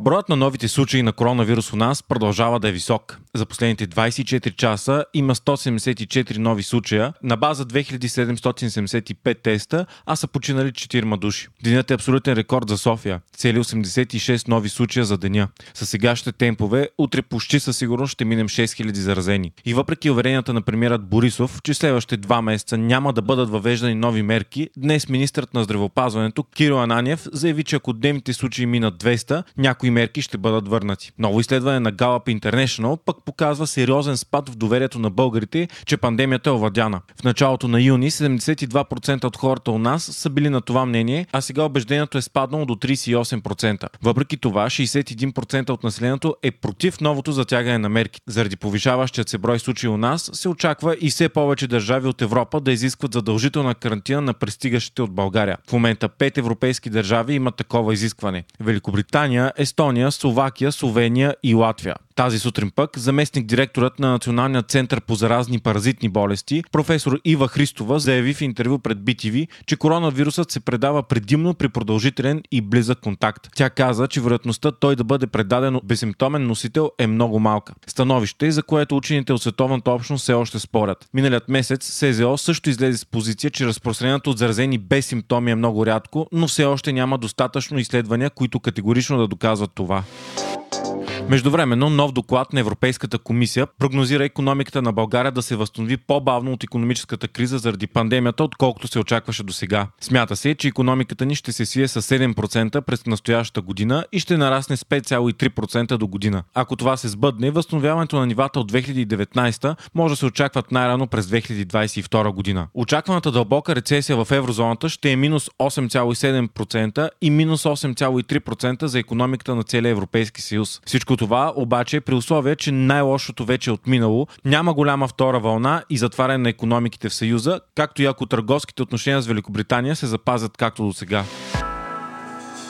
Броят на новите случаи на коронавирус у нас продължава да е висок. За последните 24 часа има 174 нови случая на база 2775 теста, а са починали 4 души. Денят е абсолютен рекорд за София. Цели 86 нови случая за деня. Със сегашните темпове, утре почти със сигурност ще минем 6000 заразени. И въпреки уверенията на премиерът Борисов, че следващите 2 месеца няма да бъдат въвеждани нови мерки, днес министърът на здравеопазването Кирил Ананиев заяви, че ако дневните случаи минат 200, някои мерки ще бъдат върнати. Ново изследване на Gallup International пък показва сериозен спад в доверието на българите, че пандемията е овладяна. В началото на юни 72% от хората у нас са били на това мнение, а сега убеждението е спаднало до 38%. Въпреки това, 61% от населението е против новото затягане на мерки. Заради повишаващият се брой случаи у нас, се очаква и все повече държави от Европа да изискват задължителна карантина на пристигащите от България. В момента 5 европейски държави имат такова изискване. Великобритания, Естония, Словакия, Словения и Латвия. Тази сутрин пък заместник-директорът на Националния център по заразни паразитни болести, професор Ива Христова, заяви в интервю пред BTV, че коронавирусът се предава предимно при продължителен и близък контакт. Тя каза, че вероятността той да бъде предаден от безсимптомен носител е много малка. Становище, за което учените от световната общност все още спорят. Миналият месец СЗО също излезе с позиция, че разпространението от заразени без симптоми е много рядко, но все още няма достатъчно изследвания, които категорично да доказват това. Междувременно, нов доклад на Европейската комисия прогнозира икономиката на България да се възстанови по-бавно от икономическата криза заради пандемията, отколкото се очакваше до сега. Смята се, че икономиката ни ще се свие с 7% през настоящата година и ще нарасне с 5,3% до година. Ако това се сбъдне, възстановяването на нивата от 2019 може да се очакват най-рано през 2022 година. Очакваната дълбока рецесия в еврозоната ще е минус 8,7% и минус 8,3% за икономиката на целия Европейски съюз. Всичко това обаче при условие, че най-лошото вече е отминало, няма голяма втора вълна и затваряне на икономиките в Съюза, както и ако търговските отношения с Великобритания се запазят както до сега.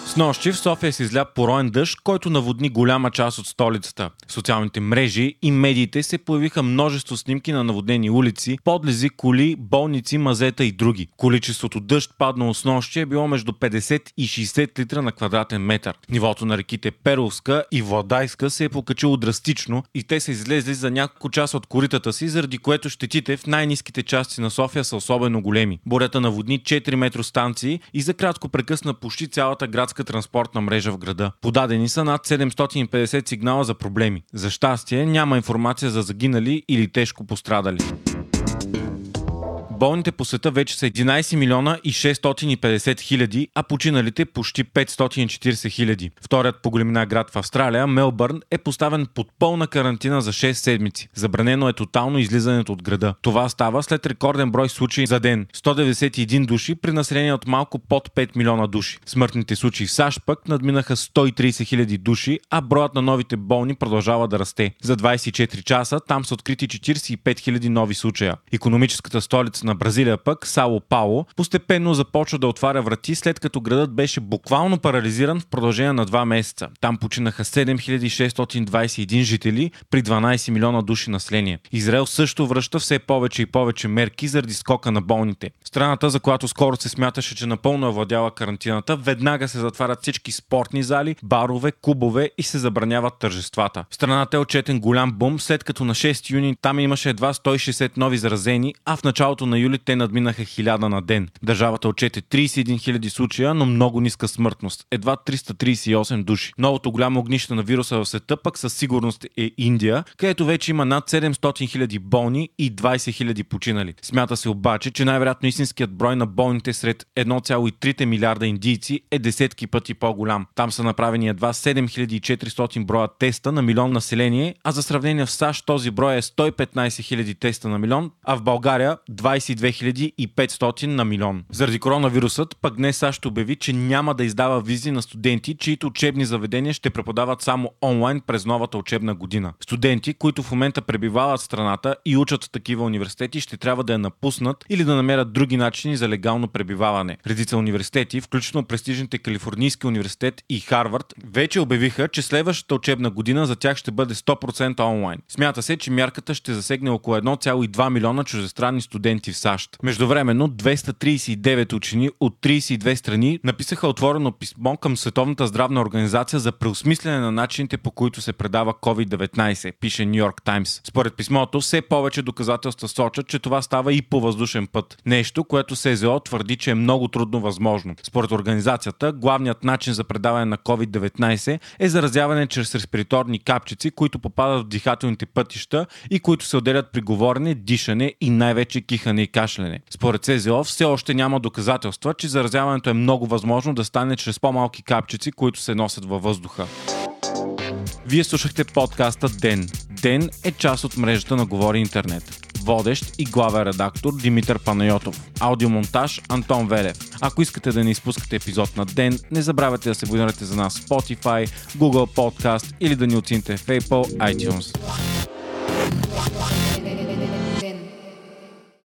Снощи в София се изля пороен дъжд, който наводни голяма част от столицата. В социалните мрежи и медиите се появиха множество снимки на наводнени улици, подлези, коли, болници, мазета и други. Количеството дъжд паднало снощи е било между 50 и 60 литра на квадратен метър. Нивото на реките Перловска и Владайска се е покачило драстично и те са излезли за няколко часа от коритата си, заради което щетите в най-ниските части на София са особено големи. Бурята наводни 4 метростанции и за кратко прекъсна почти цялата градска транспортна мрежа в града. Подадени са над 750 сигнала за проблеми. За щастие няма информация за загинали или тежко пострадали. Болните по света вече са 11 милиона и 650 хиляди, а починалите почти 540 хиляди. Вторият по големина град в Австралия, Мелбърн, е поставен под пълна карантина за 6 седмици. Забранено е тотално излизането от града. Това става след рекорден брой случаи за ден – 191 души при население от малко под 5 милиона души. Смъртните случаи в САЩ пък надминаха 130 хиляди души, а броят на новите болни продължава да расте. За 24 часа там са открити 45 хиляди нови случая. Икономическата столица на Бразилия пък, Сао Пало, постепенно започва да отваря врати, след като градът беше буквално парализиран в продължение на 2 месеца. Там починаха 7621 жители при 12 милиона души население. Израел също връща все повече и повече мерки заради скока на болните. Страната, за която скоро се смяташе, че напълно е владяла карантината, веднага се затварят всички спортни зали, барове, клубове и се забраняват тържествата. В страната е отчетен голям бум, след като на 6 юни там имаше едва 160 нови заразени, а в началото на юли те надминаха 1000 на ден. Държавата отчете 31 000 случая, но много ниска смъртност. Едва 338 души. Новото голямо огнище на вируса в света пък със сигурност е Индия, където вече има над 700 000 болни и 20 000 починали. Смята се обаче, че най-вероятно истинският брой на болните сред 1,3 милиарда индийци е десетки пъти по-голям. Там са направени едва 7400 броя теста на милион население, а за сравнение в САЩ този брой е 115 000 теста на милион, а в България 20 22 500 на милион. Заради коронавирусът, пък днес САЩ обяви, че няма да издава визи на студенти, чието учебни заведения ще преподават само онлайн през новата учебна година. Студенти, които в момента пребивават в страната и учат в такива университети, ще трябва да я напуснат или да намерят други начини за легално пребиваване. Редица университети, включително престижните Калифорнийски университет и Харвард, вече обявиха, че следващата учебна година за тях ще бъде 100% онлайн. Смята се, че мярката ще засегне около 1,2 милиона чуждестранни студенти в САЩ. Междувременно 239 учени от 32 страни написаха отворено писмо към Световната здравна организация за преосмислене на начините, по които се предава COVID-19, пише Ню Йорк Таймс. Според писмото, все повече доказателства сочат, че това става и по въздушен път. Нещо, което СЗО твърди, че е много трудно възможно. Според организацията, главният начин за предаване на COVID-19 е заразяване чрез респираторни капчици, които попадат в дихателните пътища и които се отделят при говорене, дишане и най-вече кихане и кашляне. Според СЗО все още няма доказателства, че заразяването е много възможно да стане чрез по-малки капчици, които се носят във въздуха. Вие слушахте подкаста ДЕН. ДЕН е част от мрежата на Говори Интернет. Водещ и главен редактор Димитър Панайотов. Аудиомонтаж Антон Велев. Ако искате да не изпускате епизод на ДЕН, не забравяйте да се абонирате за нас в Spotify, Google Podcast или да ни оцените в Apple, iTunes.